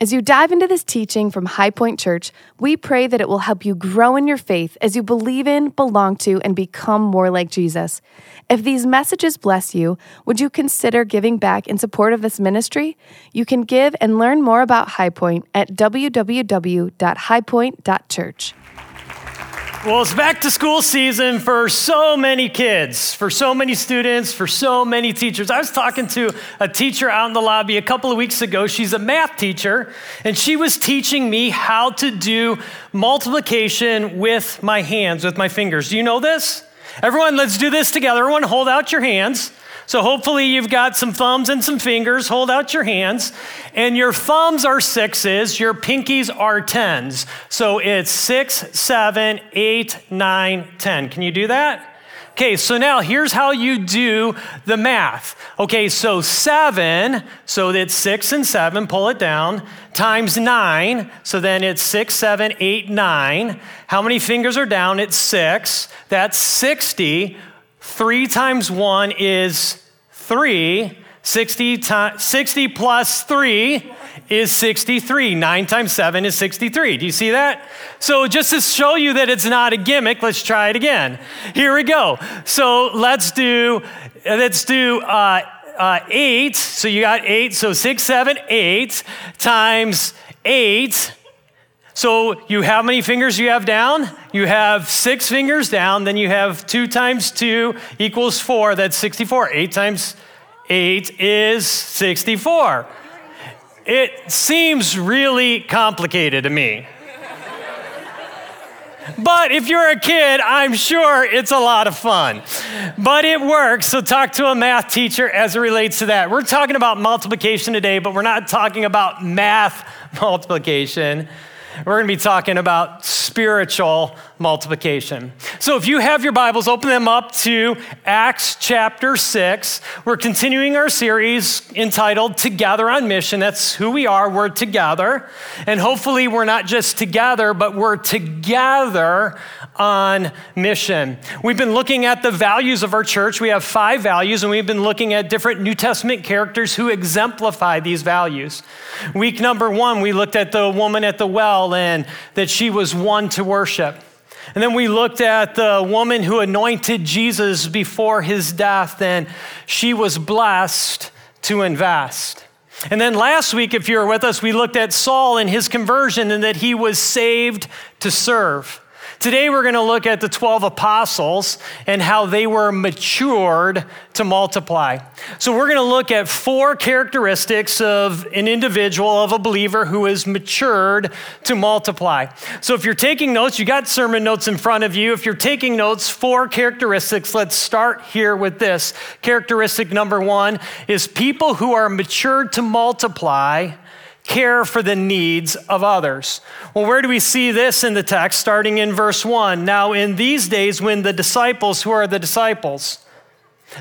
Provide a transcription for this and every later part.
As you dive into this teaching from High Point Church, we pray that it will help you grow in your faith as you believe in, belong to, and become more like Jesus. If these messages bless you, would you consider giving back in support of this ministry? You can give and learn more about High Point at www.highpoint.church. Well, it's back to school season for so many kids, for so many students, for so many teachers. I was talking to a teacher out in the lobby a couple of weeks ago. She's a math teacher, and she was teaching me how to do multiplication with my hands, with my fingers. Do you know this? Everyone, let's do this together. Everyone, hold out your hands. So hopefully you've got some thumbs and some fingers. Hold out your hands. And your thumbs are sixes. Your pinkies are tens. So it's 6, 7, 8, 9, 10. Can you do that? Okay, so now here's how you do the math. Okay, so 7, so that's 6 and 7, pull it down, times 9, so then it's 6, 7, 8, 9. How many fingers are down? It's 6. That's 60. 3 times 1 is 3. 60 plus 3 is 63. 9 times 7 is 63. Do you see that? So just to show you that it's not a gimmick, let's try it again. Here we go. So let's do 8. So you got 8. So 6, 7, 8 times 8. So you how many fingers you have down? You have 6 fingers down. Then you have 2 times 2 equals 4. That's 64. 8 times 8 is 64. It seems really complicated to me. But if you're a kid, I'm sure it's a lot of fun. But it works, so talk to a math teacher as it relates to that. We're talking about multiplication today, but we're not talking about math multiplication. We're going to be talking about spiritual multiplication. So if you have your Bibles, open them up to Acts chapter 6. We're continuing our series entitled Together on Mission. That's who we are. We're together. And hopefully we're not just together, but we're together on mission. We've been looking at the values of our church. We have 5 values, and we've been looking at different New Testament characters who exemplify these values. Week number 1, we looked at the woman at the well, and that she was one to worship. And then we looked at the woman who anointed Jesus before his death, and she was blessed to invest. And then last week, if you were with us, we looked at Saul and his conversion and that he was saved to serve. Today, we're going to look at the 12 apostles and how they were matured to multiply. So we're going to look at 4 characteristics of an individual, of a believer who is matured to multiply. So if you're taking notes, you got sermon notes in front of you. If you're taking notes, 4 characteristics. Let's start here with this. Characteristic number 1 is people who are matured to multiply care for the needs of others. Well, where do we see this in the text? Starting in verse 1. Now, in these days when the disciples, who are the disciples?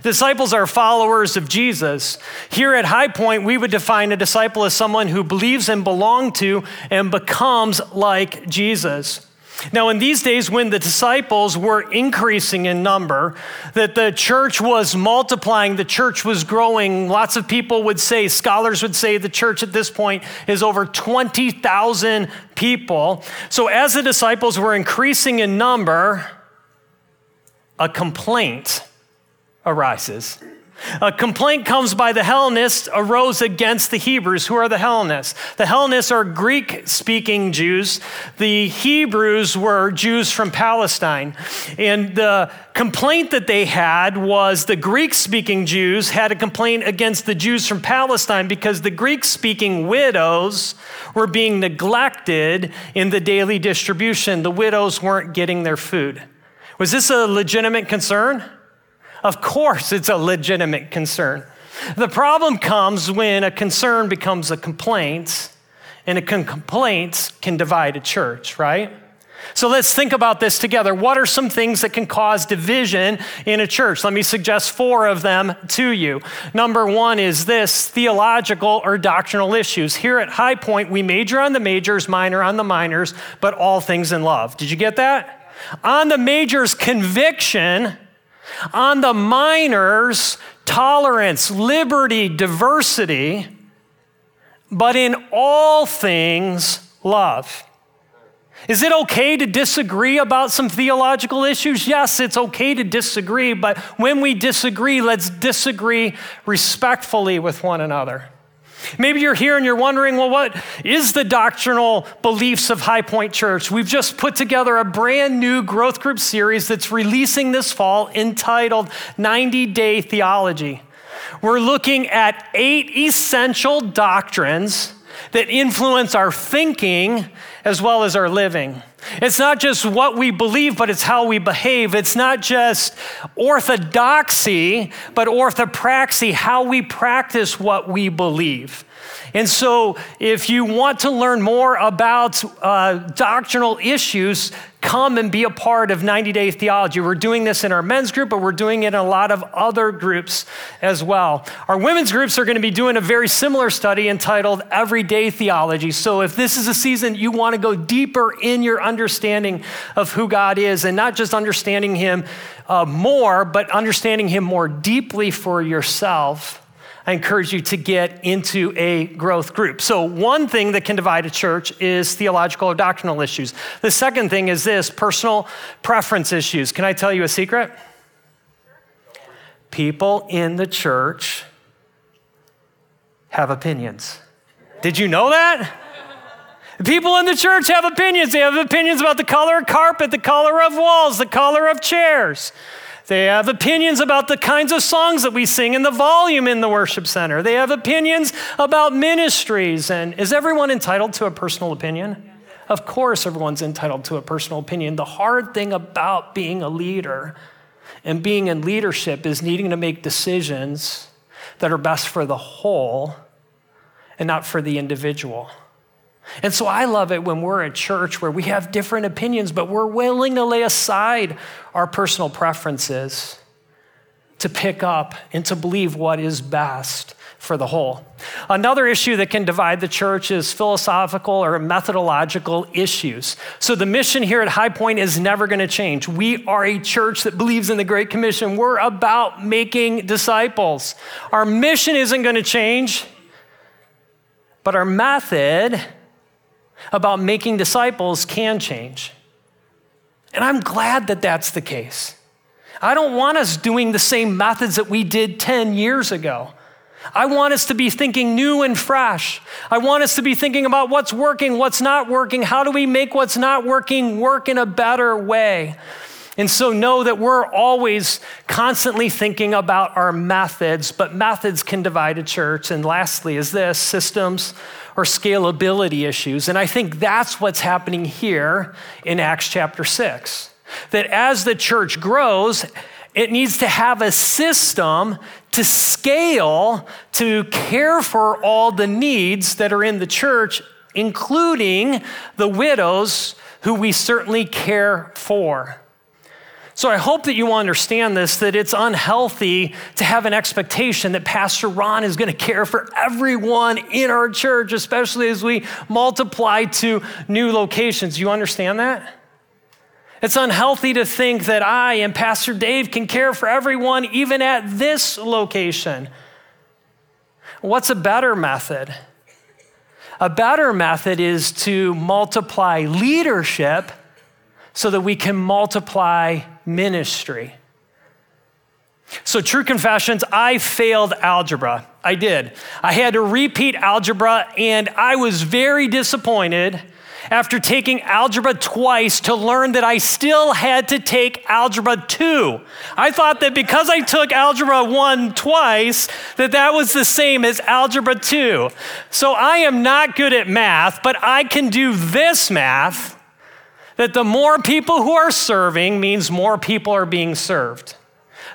Disciples are followers of Jesus. Here at High Point, we would define a disciple as someone who believes and belongs to and becomes like Jesus. Now, in these days when the disciples were increasing in number, that the church was multiplying, the church was growing, lots of people would say, scholars would say the church at this point is over 20,000 people. So as the disciples were increasing in number, a complaint arises. A complaint comes by the Hellenists, arose against the Hebrews. Who are the Hellenists? The Hellenists are Greek-speaking Jews. The Hebrews were Jews from Palestine. And the complaint that they had was the Greek-speaking Jews had a complaint against the Jews from Palestine because the Greek-speaking widows were being neglected in the daily distribution. The widows weren't getting their food. Was this a legitimate concern? Of course, it's a legitimate concern. The problem comes when a concern becomes a complaint, and a complaint can divide a church, right? So let's think about this together. What are some things that can cause division in a church? Let me suggest 4 of them to you. Number 1 is this, theological or doctrinal issues. Here at High Point, we major on the majors, minor on the minors, but all things in love. Did you get that? On the majors, conviction. On the minors, tolerance, liberty, diversity. but in all things love. Is it okay to disagree about some theological issues? Yes, it's okay to disagree, but when we disagree, let's disagree respectfully with one another. Maybe you're here and you're wondering, well, what is the doctrinal beliefs of High Point Church? We've just put together a brand new growth group series that's releasing this fall entitled 90 Day Theology. We're looking at 8 essential doctrines that influence our thinking as well as our living. It's not just what we believe, but it's how we behave. It's not just orthodoxy, but orthopraxy, how we practice what we believe. And so if you want to learn more about doctrinal issues, come and be a part of 90 Day Theology. We're doing this in our men's group, but we're doing it in a lot of other groups as well. Our women's groups are going to be doing a very similar study entitled Everyday Theology. So if this is a season you want to go deeper in your understanding of who God is, and not just understanding him more, but understanding him more deeply for yourself, I encourage you to get into a growth group. So one thing that can divide a church is theological or doctrinal issues. The second thing is this, personal preference issues. Can I tell you a secret? People in the church have opinions. Did you know that? People in the church have opinions. They have opinions about the color of carpet, the color of walls, the color of chairs. They have opinions about the kinds of songs that we sing and the volume in the worship center. They have opinions about ministries. And is everyone entitled to a personal opinion? Yeah. Of course, everyone's entitled to a personal opinion. The hard thing about being a leader and being in leadership is needing to make decisions that are best for the whole and not for the individual. And so I love it when we're at church where we have different opinions, but we're willing to lay aside our personal preferences to pick up and to believe what is best for the whole. Another issue that can divide the church is philosophical or methodological issues. So the mission here at High Point is never going to change. We are a church that believes in the Great Commission. We're about making disciples. Our mission isn't going to change, but our method about making disciples can change. And I'm glad that that's the case. I don't want us doing the same methods that we did 10 years ago. I want us to be thinking new and fresh. I want us to be thinking about what's working, what's not working. How do we make what's not working work in a better way? And so know that we're always constantly thinking about our methods, but methods can divide a church. And lastly is this, systems or scalability issues. And I think that's what's happening here in Acts chapter 6, that as the church grows, it needs to have a system to scale, to care for all the needs that are in the church, including the widows who we certainly care for. So I hope that you understand this, that it's unhealthy to have an expectation that Pastor Ron is going to care for everyone in our church, especially as we multiply to new locations. You understand that? It's unhealthy to think that I and Pastor Dave can care for everyone even at this location. What's a better method? A better method is to multiply leadership so that we can multiply ministry. So true confessions, I failed algebra. I did. I had to repeat algebra, and I was very disappointed after taking algebra twice to learn that I still had to take algebra 2. I thought that because I took algebra 1 twice, that was the same as algebra 2. So I am not good at math, but I can do this math, that the more people who are serving means more people are being served.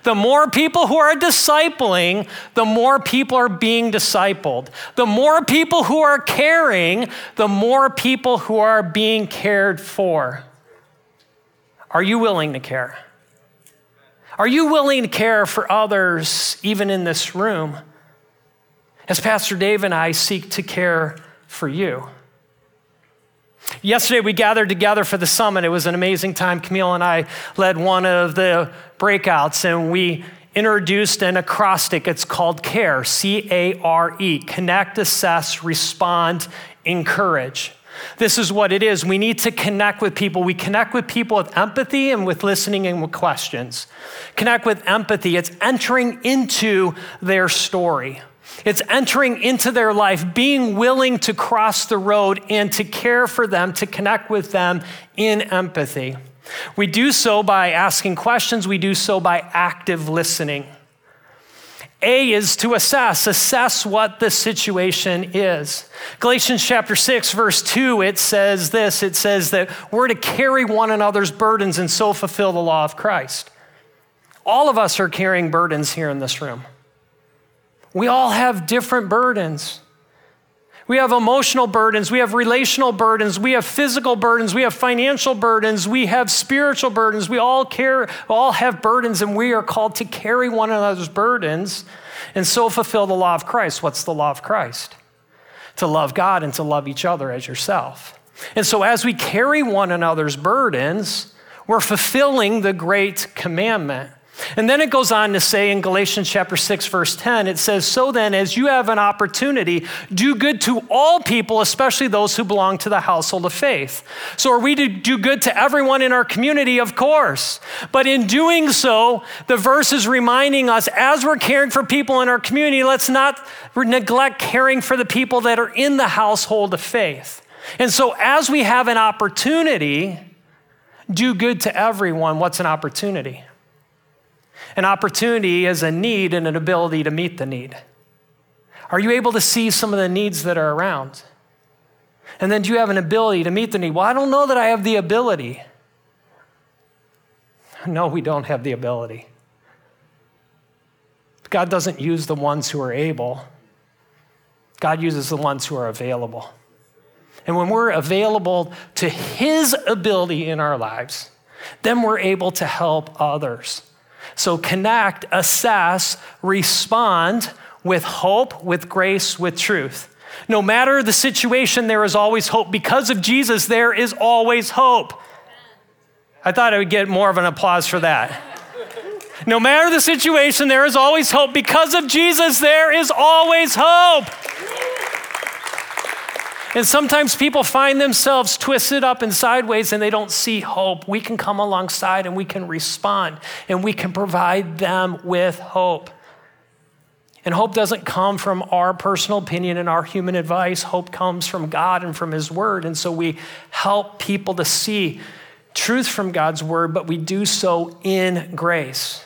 The more people who are discipling, the more people are being discipled. The more people who are caring, the more people who are being cared for. Are you willing to care? Are you willing to care for others, even in this room, as Pastor Dave and I seek to care for you? Yesterday, we gathered together for the summit. It was an amazing time. Camille and I led one of the breakouts, and we introduced an acrostic. It's called CARE, C-A-R-E, connect, assess, respond, encourage. This is what it is. We need to connect with people. We connect with people with empathy and with listening and with questions. Connect with empathy. It's entering into their story. It's entering into their life, being willing to cross the road and to care for them, to connect with them in empathy. We do so by asking questions. We do so by active listening. A is to assess. Assess what the situation is. Galatians chapter 6, verse 2, it says this. It says that we're to carry one another's burdens and so fulfill the law of Christ. All of us are carrying burdens here in this room. We all have different burdens. We have emotional burdens. We have relational burdens. We have physical burdens. We have financial burdens. We have spiritual burdens. We all have burdens, and we are called to carry one another's burdens and so fulfill the law of Christ. What's the law of Christ? To love God and to love each other as yourself. And so as we carry one another's burdens, we're fulfilling the great commandment. And then it goes on to say in Galatians chapter 6, verse 10, it says, so then as you have an opportunity, do good to all people, especially those who belong to the household of faith. So are we to do good to everyone in our community? Of course. But in doing so, the verse is reminding us, as we're caring for people in our community, let's not neglect caring for the people that are in the household of faith. And so as we have an opportunity, do good to everyone. What's an opportunity? An opportunity is a need and an ability to meet the need. Are you able to see some of the needs that are around? And then do you have an ability to meet the need? Well, I don't know that I have the ability. No, we don't have the ability. God doesn't use the ones who are able. God uses the ones who are available. And when we're available to his ability in our lives, then we're able to help others. So connect, assess, respond with hope, with grace, with truth. No matter the situation, there is always hope. Because of Jesus, there is always hope. I thought I would get more of an applause for that. No matter the situation, there is always hope. Because of Jesus, there is always hope. And sometimes people find themselves twisted up and sideways and they don't see hope. We can come alongside and we can respond and we can provide them with hope. And hope doesn't come from our personal opinion and our human advice. Hope comes from God and from his word. And so we help people to see truth from God's word, but we do so in grace.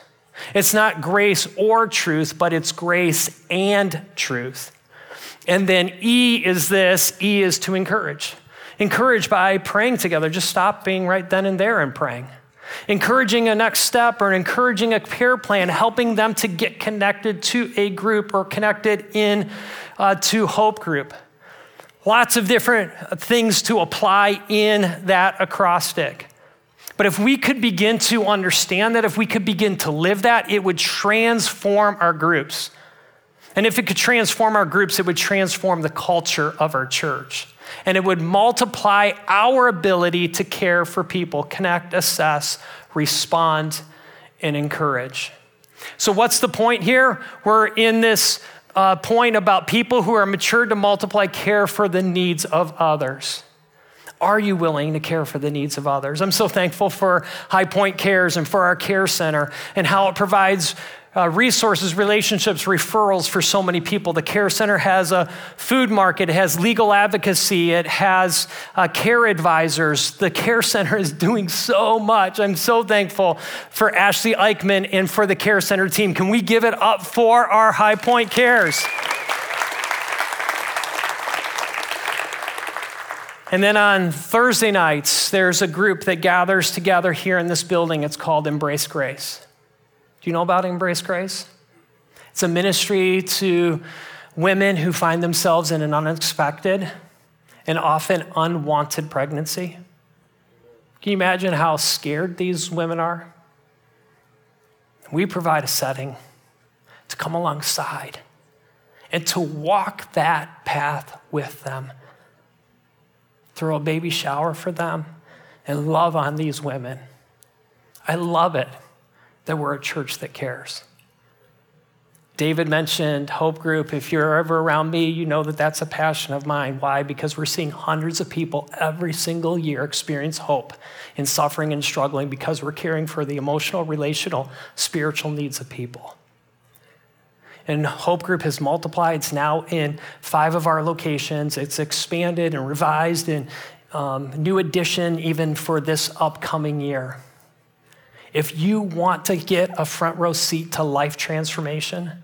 It's not grace or truth, but it's grace and truth. And then E is this, E is to encourage. Encourage by praying together. Just stop being right then and there and praying. Encouraging a next step or encouraging a care plan, helping them to get connected to a group or connected in to Hope Group. Lots of different things to apply in that acrostic. But if we could begin to understand that, if we could begin to live that, it would transform our groups. And if it could transform our groups, it would transform the culture of our church. And it would multiply our ability to care for people, connect, assess, respond, and encourage. So what's the point here? We're in this point about people who are mature to multiply care for the needs of others. Are you willing to care for the needs of others? I'm so thankful for High Point Cares and for our care center and how it provides resources, relationships, referrals for so many people. The care center has a food market, it has legal advocacy, it has care advisors. The care center is doing so much. I'm so thankful for Ashley Eichmann and for the care center team. Can we give it up for our High Point Cares? And then on Thursday nights, there's a group that gathers together here in this building. It's called Embrace Grace. Do you know about Embrace Grace? It's a ministry to women who find themselves in an unexpected and often unwanted pregnancy. Can you imagine how scared these women are? We provide a setting to come alongside and to walk that path with them. Throw a baby shower for them and love on these women. I love it that we're a church that cares. David mentioned Hope Group. If you're ever around me, you know that that's a passion of mine. Why? Because we're seeing hundreds of people every single year experience hope in suffering and struggling because we're caring for the emotional, relational, spiritual needs of people. And Hope Group has multiplied. It's now in 5 of our locations. It's expanded and revised and new addition even for this upcoming year. If you want to get a front row seat to life transformation,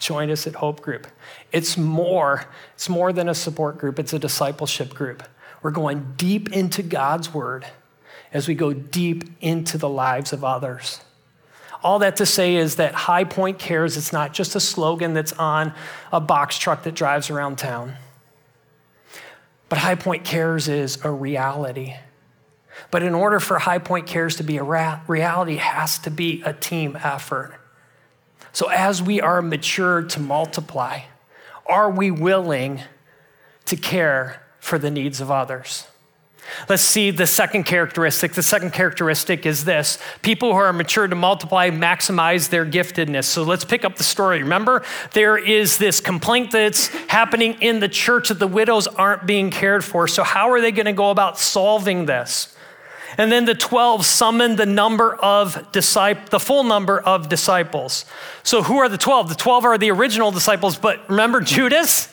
join us at Hope Group. It's more than a support group. It's a discipleship group. We're going deep into God's word as we go deep into the lives of others. All that to say is that High Point cares. It's not just a slogan that's on a box truck that drives around town. But High Point cares is a reality. But in order for High Point cares to be a reality, it has to be a team effort. So as we are matured to multiply, are we willing to care for the needs of others? Let's see the second characteristic. The second characteristic is this. People who are mature to multiply maximize their giftedness. So let's pick up the story. Remember, there is this complaint that's happening in the church that the widows aren't being cared for. So how are they going to go about solving this? And then the 12 summoned the full number of disciples. So who are the 12? The 12 are the original disciples, but remember Judas?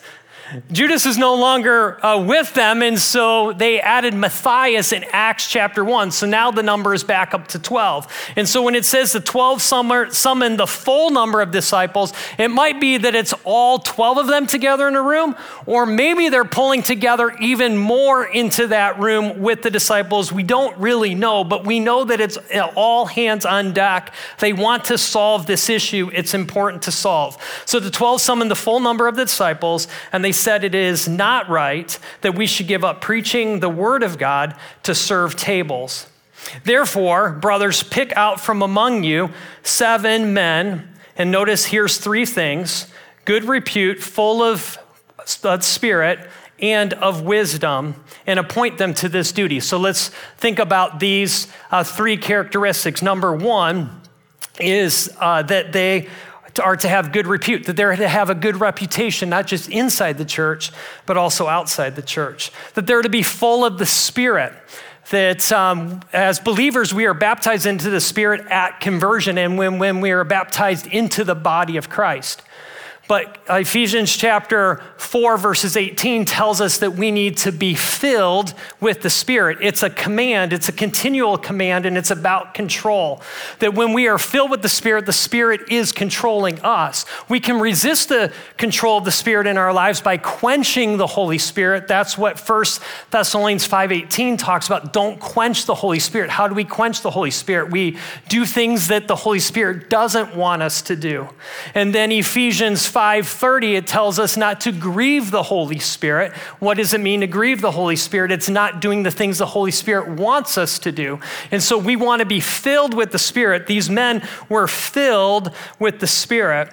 Judas is no longer with them, and so they added Matthias in Acts chapter 1. So now the number is back up to 12. And so when it says the 12 summoned the full number of disciples, it might be that it's all 12 of them together in a room, or maybe they're pulling together even more into that room with the disciples. We don't really know, but we know that it's all hands on deck. They want to solve this issue. It's important to solve. So the 12 summoned the full number of the disciples, and they said it is not right that we should give up preaching the word of God to serve tables. Therefore, brothers, pick out from among you 7 men, and notice here's 3 things: good repute, full of spirit, and of wisdom, and appoint them to this duty. So let's think about these 3 characteristics. Number 1 is that they are to have good repute, that they're to have a good reputation, not just inside the church, but also outside the church, that they're to be full of the Spirit, that as believers, we are baptized into the Spirit at conversion and when we are baptized into the body of Christ. But Ephesians chapter 4, verses 18 tells us that we need to be filled with the Spirit. It's a command, it's a continual command, and it's about control. That when we are filled with the Spirit is controlling us. We can resist the control of the Spirit in our lives by quenching the Holy Spirit. That's what 1 Thessalonians 5:18 talks about. Don't quench the Holy Spirit. How do we quench the Holy Spirit? We do things that the Holy Spirit doesn't want us to do. And then Ephesians 5:30, it tells us not to grieve the Holy Spirit. What does it mean to grieve the Holy Spirit? It's not doing the things the Holy Spirit wants us to do. And so we want to be filled with the Spirit. These men were filled with the Spirit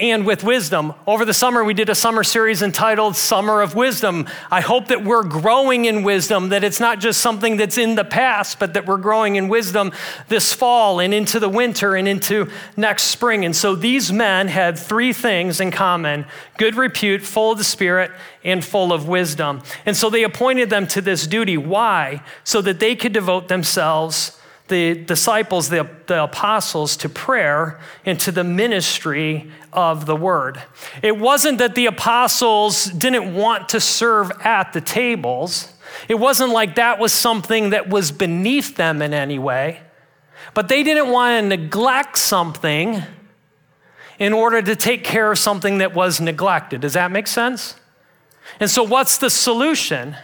and with wisdom. Over the summer, we did a summer series entitled Summer of Wisdom. I hope that we're growing in wisdom, that it's not just something that's in the past, but that we're growing in wisdom this fall and into the winter and into next spring. And so these men had 3 things in common: good repute, full of the Spirit, and full of wisdom. And so they appointed them to this duty. Why? So that they could devote themselves, the disciples, the apostles, to prayer and to the ministry of the word. It wasn't that the apostles didn't want to serve at the tables. It wasn't like that was something that was beneath them in any way, but they didn't want to neglect something in order to take care of something that was neglected. Does that make sense? And so what's the solution?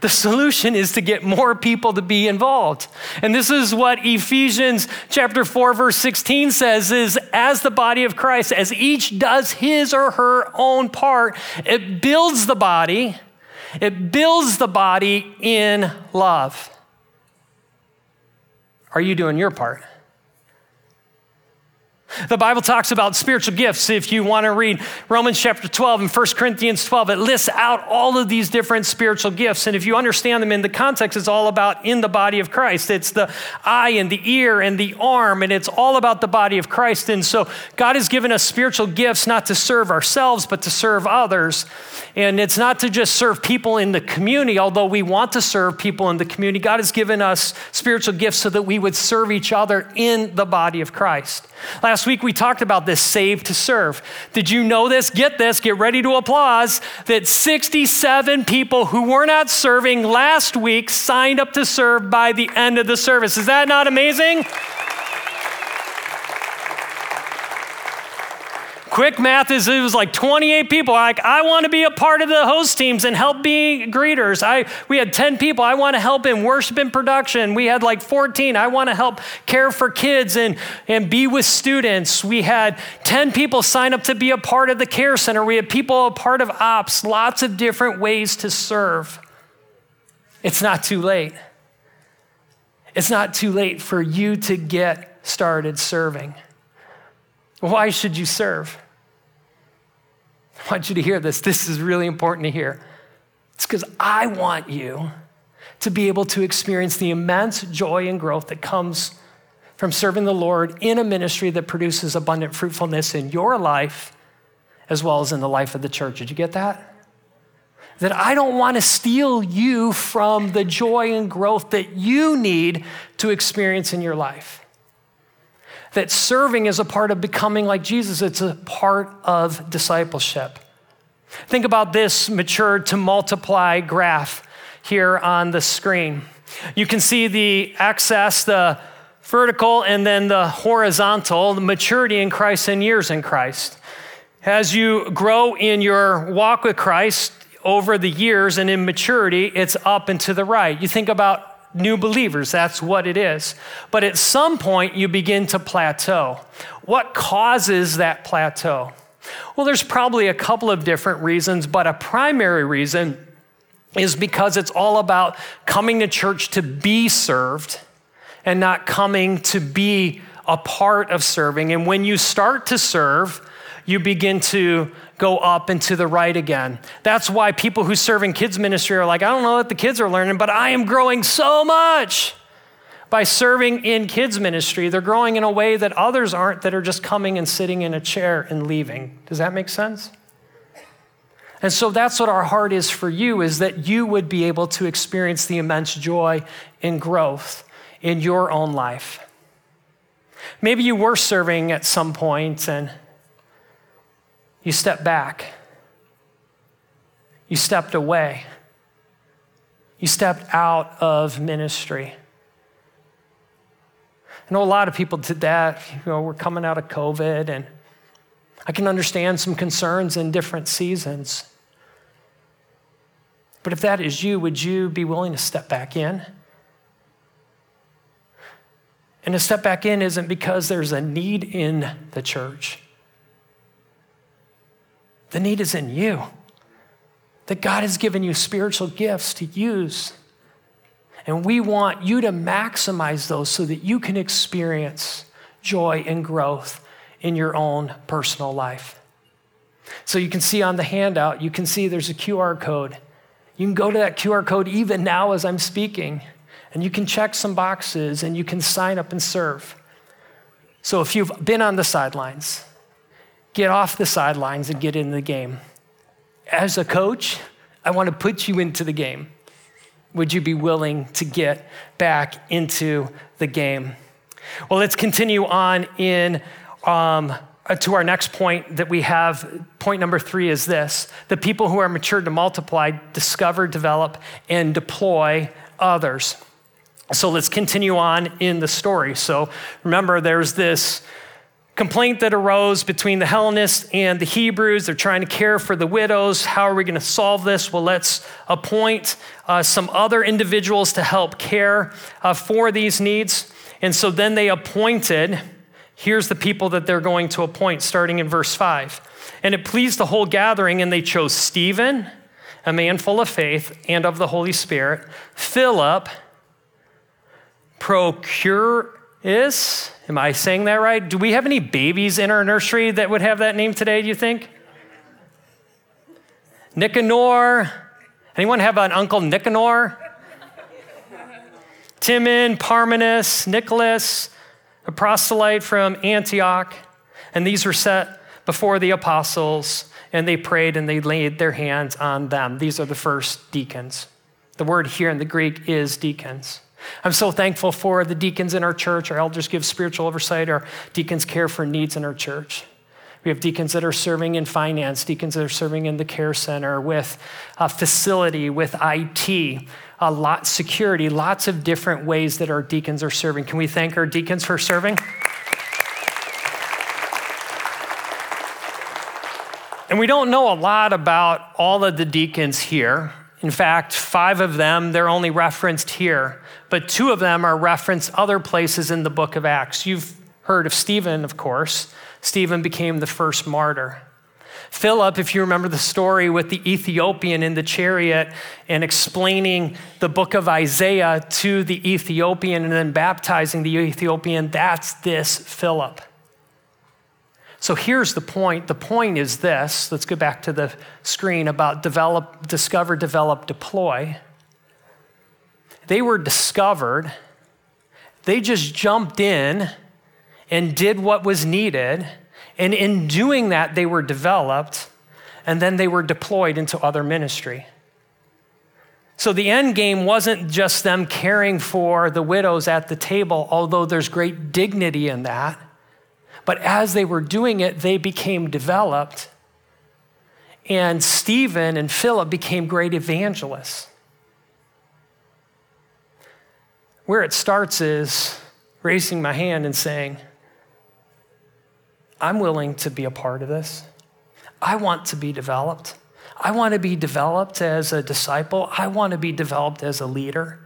The solution is to get more people to be involved. And this is what Ephesians chapter 4, verse 16 says is, as the body of Christ, as each does his or her own part, it builds the body. It builds the body in love. Are you doing your part? The Bible talks about spiritual gifts. If you want to read Romans chapter 12 and 1 Corinthians 12, it lists out all of these different spiritual gifts. And if you understand them in the context, it's all about in the body of Christ. It's the eye and the ear and the arm, and it's all about the body of Christ. And so God has given us spiritual gifts not to serve ourselves, but to serve others. And it's not to just serve people in the community, although we want to serve people in the community. God has given us spiritual gifts so that we would serve each other in the body of Christ. Last week, we talked about this, save to serve. Did you know this? Get this, get ready to applause, that 67 people who were not serving last week signed up to serve by the end of the service. Is that not amazing? Quick math is it was like 28 people. Like, I want to be a part of the host teams and help be greeters. We had 10 people. I want to help in worship and production. We had like 14. I want to help care for kids and be with students. We had 10 people sign up to be a part of the care center. We had people a part of ops, lots of different ways to serve. It's not too late. It's not too late for you to get started serving. Why should you serve? I want you to hear this. This is really important to hear. It's because I want you to be able to experience the immense joy and growth that comes from serving the Lord in a ministry that produces abundant fruitfulness in your life as well as in the life of the church. Did you get that? That I don't want to steal you from the joy and growth that you need to experience in your life. That serving is a part of becoming like Jesus. It's a part of discipleship. Think about this mature to multiply graph here on the screen. You can see the axis, the vertical, and then the horizontal, the maturity in Christ and years in Christ. As you grow in your walk with Christ over the years and in maturity, it's up and to the right. You think about new believers, that's what it is. But at some point, you begin to plateau. What causes that plateau? Well, there's probably a couple of different reasons, but a primary reason is because it's all about coming to church to be served and not coming to be a part of serving. And when you start to serve, you begin to go up and to the right again. That's why people who serve in kids ministry are like, I don't know what the kids are learning, but I am growing so much by serving in kids ministry. They're growing in a way that others aren't, that are just coming and sitting in a chair and leaving. Does that make sense? And so that's what our heart is for you, is that you would be able to experience the immense joy and growth in your own life. Maybe you were serving at some point and you step back. You stepped away. You stepped out of ministry. I know a lot of people did that. You know, we're coming out of COVID, and I can understand some concerns in different seasons. But if that is you, would you be willing to step back in? And to step back in isn't because there's a need in the church. The need is in you, that God has given you spiritual gifts to use. And we want you to maximize those so that you can experience joy and growth in your own personal life. So you can see on the handout, you can see there's a QR code. You can go to that QR code even now as I'm speaking, and you can check some boxes and you can sign up and serve. So if you've been on the sidelines, get off the sidelines and get in the game. As a coach, I want to put you into the game. Would you be willing to get back into the game? Well, let's continue on in to our next point that we have. Point number 3 is this. The people who are mature to multiply discover, develop, and deploy others. So let's continue on in the story. So remember, there's this complaint that arose between the Hellenists and the Hebrews. They're trying to care for the widows. How are we going to solve this? Well, let's appoint some other individuals to help care for these needs. And so then they appointed, here's the people that they're going to appoint, starting in verse 5. And it pleased the whole gathering, and they chose Stephen, a man full of faith and of the Holy Spirit, Philip, is? Am I saying that right? Do we have any babies in our nursery that would have that name today, do you think? Nicanor. Anyone have an Uncle Nicanor? Timon, Parmenus, Nicholas, a proselyte from Antioch. And these were set before the apostles, and they prayed and they laid their hands on them. These are the first deacons. The word here in the Greek is deacons. I'm so thankful for the deacons in our church. Our elders give spiritual oversight. Our deacons care for needs in our church. We have deacons that are serving in finance, deacons that are serving in the care center, with a facility, with IT, a lot, security, lots of different ways that our deacons are serving. Can we thank our deacons for serving? And we don't know a lot about all of the deacons here. In fact, 5 of them, they're only referenced here, but 2 of them are referenced other places in the book of Acts. You've heard of Stephen, of course. Stephen became the first martyr. Philip, if you remember the story with the Ethiopian in the chariot and explaining the book of Isaiah to the Ethiopian and then baptizing the Ethiopian, that's this Philip. So here's the point. The point is this. Let's go back to the screen about develop, discover, develop, deploy. They were discovered. They just jumped in and did what was needed. And in doing that, they were developed, and then they were deployed into other ministry. So the end game wasn't just them caring for the widows at the table, although there's great dignity in that. But as they were doing it, they became developed. And Stephen and Philip became great evangelists. Where it starts is raising my hand and saying, I'm willing to be a part of this. I want to be developed. I want to be developed as a disciple. I want to be developed as a leader.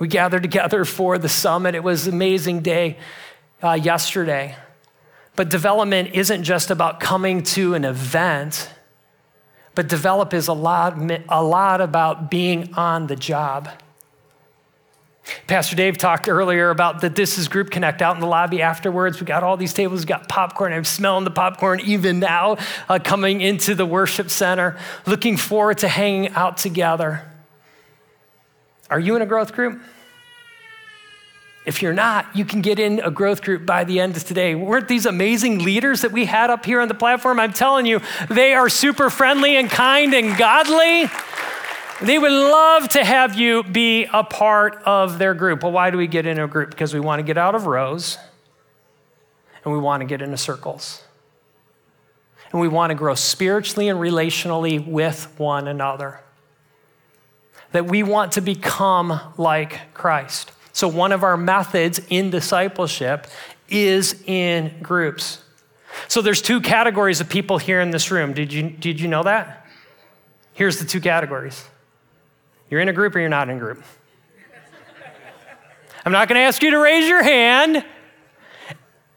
We gathered together for the summit. It was an amazing day yesterday. But development isn't just about coming to an event, but develop is a lot about being on the job. Pastor Dave talked earlier about that this is Group Connect out in the lobby afterwards. We got all these tables, we got popcorn. I'm smelling the popcorn even now coming into the worship center, looking forward to hanging out together. Are you in a growth group? If you're not, you can get in a growth group by the end of today. Weren't these amazing leaders that we had up here on the platform? I'm telling you, they are super friendly and kind and godly. They would love to have you be a part of their group. Well, why do we get in a group? Because we want to get out of rows, and we want to get into circles. And we want to grow spiritually and relationally with one another. That we want to become like Christ. So one of our methods in discipleship is in groups. So there's 2 categories of people here in this room. Did you know that? Here's the 2 categories. You're in a group or you're not in a group. I'm not going to ask you to raise your hand.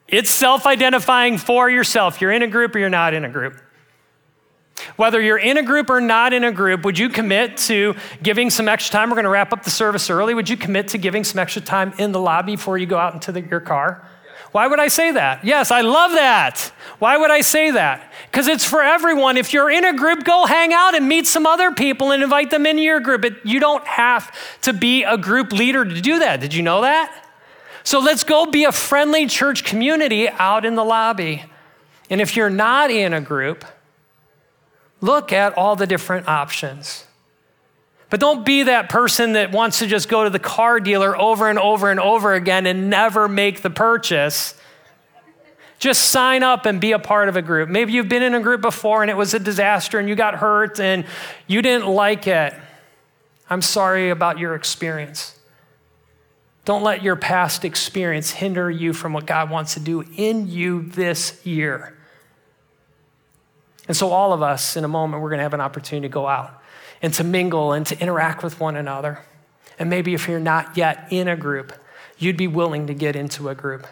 It's self-identifying for yourself. You're in a group or you're not in a group. Whether you're in a group or not in a group, would you commit to giving some extra time? We're going to wrap up the service early. Would you commit to giving some extra time in the lobby before you go out into your car? Why would I say that? Yes, I love that. Why would I say that? Because it's for everyone. If you're in a group, go hang out and meet some other people and invite them into your group. You don't have to be a group leader to do that. Did you know that? So let's go be a friendly church community out in the lobby. And if you're not in a group, look at all the different options. But don't be that person that wants to just go to the car dealer over and over and over again and never make the purchase. Just sign up and be a part of a group. Maybe you've been in a group before and it was a disaster and you got hurt and you didn't like it. I'm sorry about your experience. Don't let your past experience hinder you from what God wants to do in you this year. And so all of us, in a moment, we're going to have an opportunity to go out and to mingle and to interact with one another. And maybe if you're not yet in a group, you'd be willing to get into a group.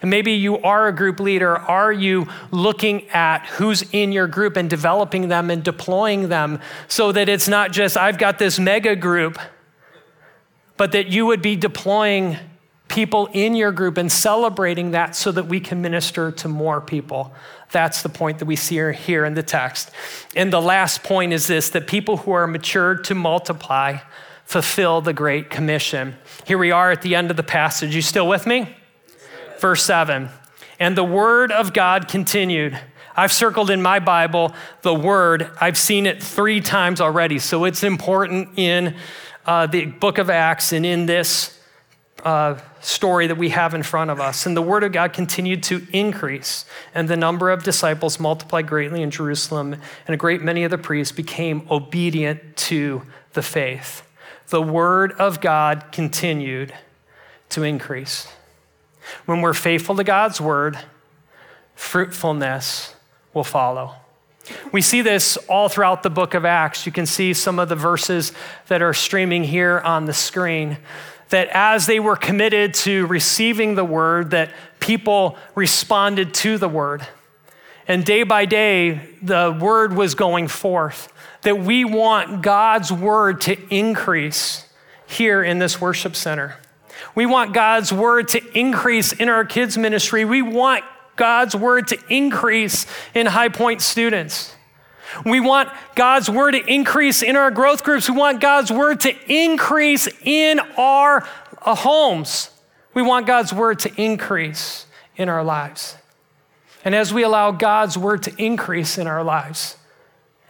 And maybe you are a group leader. Are you looking at who's in your group and developing them and deploying them so that it's not just, I've got this mega group, but that you would be deploying people in your group and celebrating that so that we can minister to more people. That's the point that we see here in the text. And the last point is this, that people who are matured to multiply fulfill the Great Commission. Here we are at the end of the passage. You still with me? Verse 7. And the word of God continued. I've circled in my Bible the word. I've seen it 3 times already, so it's important in the book of Acts and in this story that we have in front of us. And the word of God continued to increase, and the number of disciples multiplied greatly in Jerusalem, and a great many of the priests became obedient to the faith. The word of God continued to increase. When we're faithful to God's word, fruitfulness will follow. We see this all throughout the book of Acts. You can see some of the verses that are streaming here on the screen, that as they were committed to receiving the word, that people responded to the word. And day by day, the word was going forth, that we want God's word to increase here in this worship center. We want God's word to increase in our kids' ministry. We want God's word to increase in High Point students. We want God's word to increase in our growth groups. We want God's word to increase in our homes. We want God's word to increase in our lives. And as we allow God's word to increase in our lives,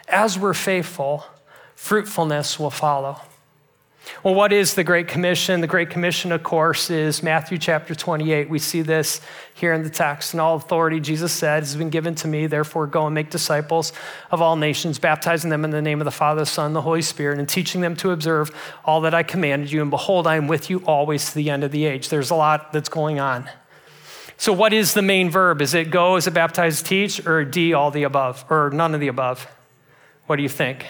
as we're faithful, fruitfulness will follow. Well, what is the Great Commission? The Great Commission, of course, is Matthew chapter 28. We see this here in the text. And all authority, Jesus said, has been given to me. Therefore, go and make disciples of all nations, baptizing them in the name of the Father, the Son, and the Holy Spirit, and teaching them to observe all that I commanded you. And behold, I am with you always to the end of the age. There's a lot that's going on. So what is the main verb? Is it go, is it baptize, teach, or D, all the above, or none of the above? What do you think?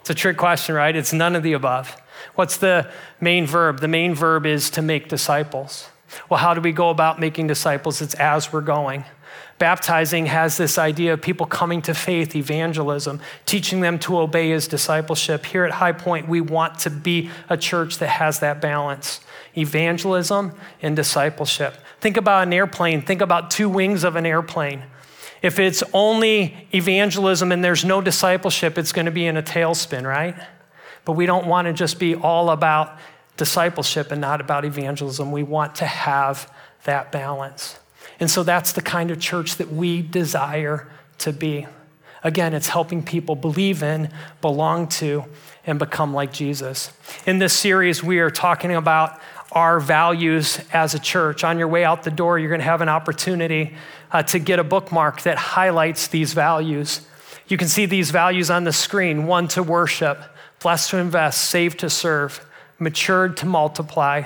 It's a trick question, right? It's none of the above. What's the main verb? The main verb is to make disciples. Well, how do we go about making disciples? It's as we're going. Baptizing has this idea of people coming to faith, evangelism, teaching them to obey is discipleship. Here at High Point, we want to be a church that has that balance, evangelism and discipleship. Think about an airplane. Think about 2 wings of an airplane. If it's only evangelism and there's no discipleship, it's going to be in a tailspin, right? But we don't want to just be all about discipleship and not about evangelism. We want to have that balance. And so that's the kind of church that we desire to be. Again, it's helping people believe in, belong to, and become like Jesus. In this series, we are talking about our values as a church. On your way out the door, you're going to have an opportunity to get a bookmark that highlights these values. You can see these values on the screen. One, to worship. Blessed to invest, saved to serve, matured to multiply,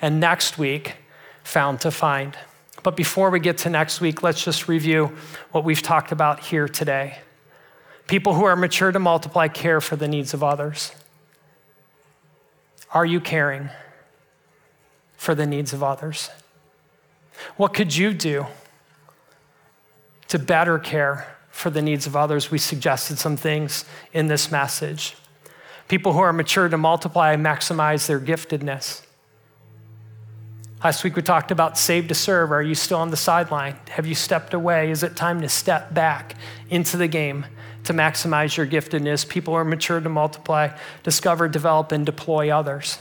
and next week, found to find. But before we get to next week, let's just review what we've talked about here today. People who are mature to multiply care for the needs of others. Are you caring for the needs of others? What could you do to better care for the needs of others? We suggested some things in this message. People who are mature to multiply maximize their giftedness. Last week we talked about save to serve. Are you still on the sideline? Have you stepped away? Is it time to step back into the game to maximize your giftedness? People who are mature to multiply discover, develop, and deploy others.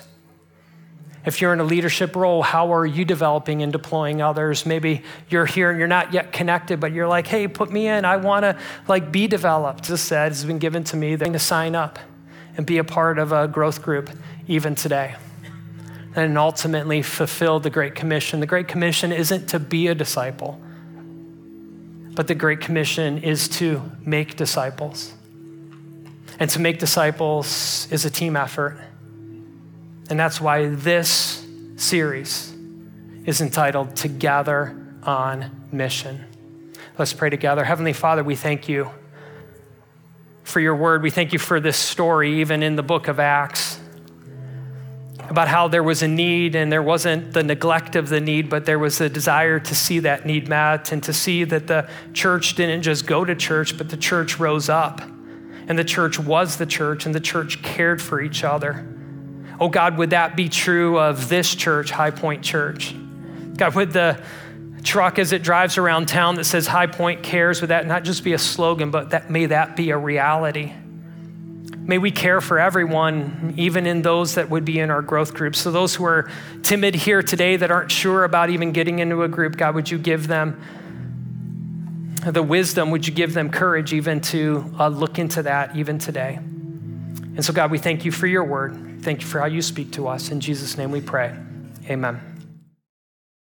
If you're in a leadership role, how are you developing and deploying others? Maybe you're here and you're not yet connected, but you're like, hey, put me in. I want to be developed. This said, has been given to me. They're going to sign up and be a part of a growth group even today. And ultimately fulfill the Great Commission. The Great Commission isn't to be a disciple, but the Great Commission is to make disciples. And to make disciples is a team effort. And that's why this series is entitled Together on Mission. Let's pray together. Heavenly Father, we thank you for your word. We thank you for this story, even in the book of Acts, about how there was a need and there wasn't the neglect of the need, but there was a desire to see that need met and to see that the church didn't just go to church, but the church rose up and the church was the church and the church cared for each other. Oh God, would that be true of this church, High Point Church? God, would the truck as it drives around town that says High Point Cares, would that not just be a slogan, but that may that be a reality. May we care for everyone, even in those that would be in our growth groups. So those who are timid here today that aren't sure about even getting into a group, God, would you give them the wisdom? Would you give them courage even to look into that even today? And so God, we thank you for your word. Thank you for how you speak to us. In Jesus' name we pray, amen.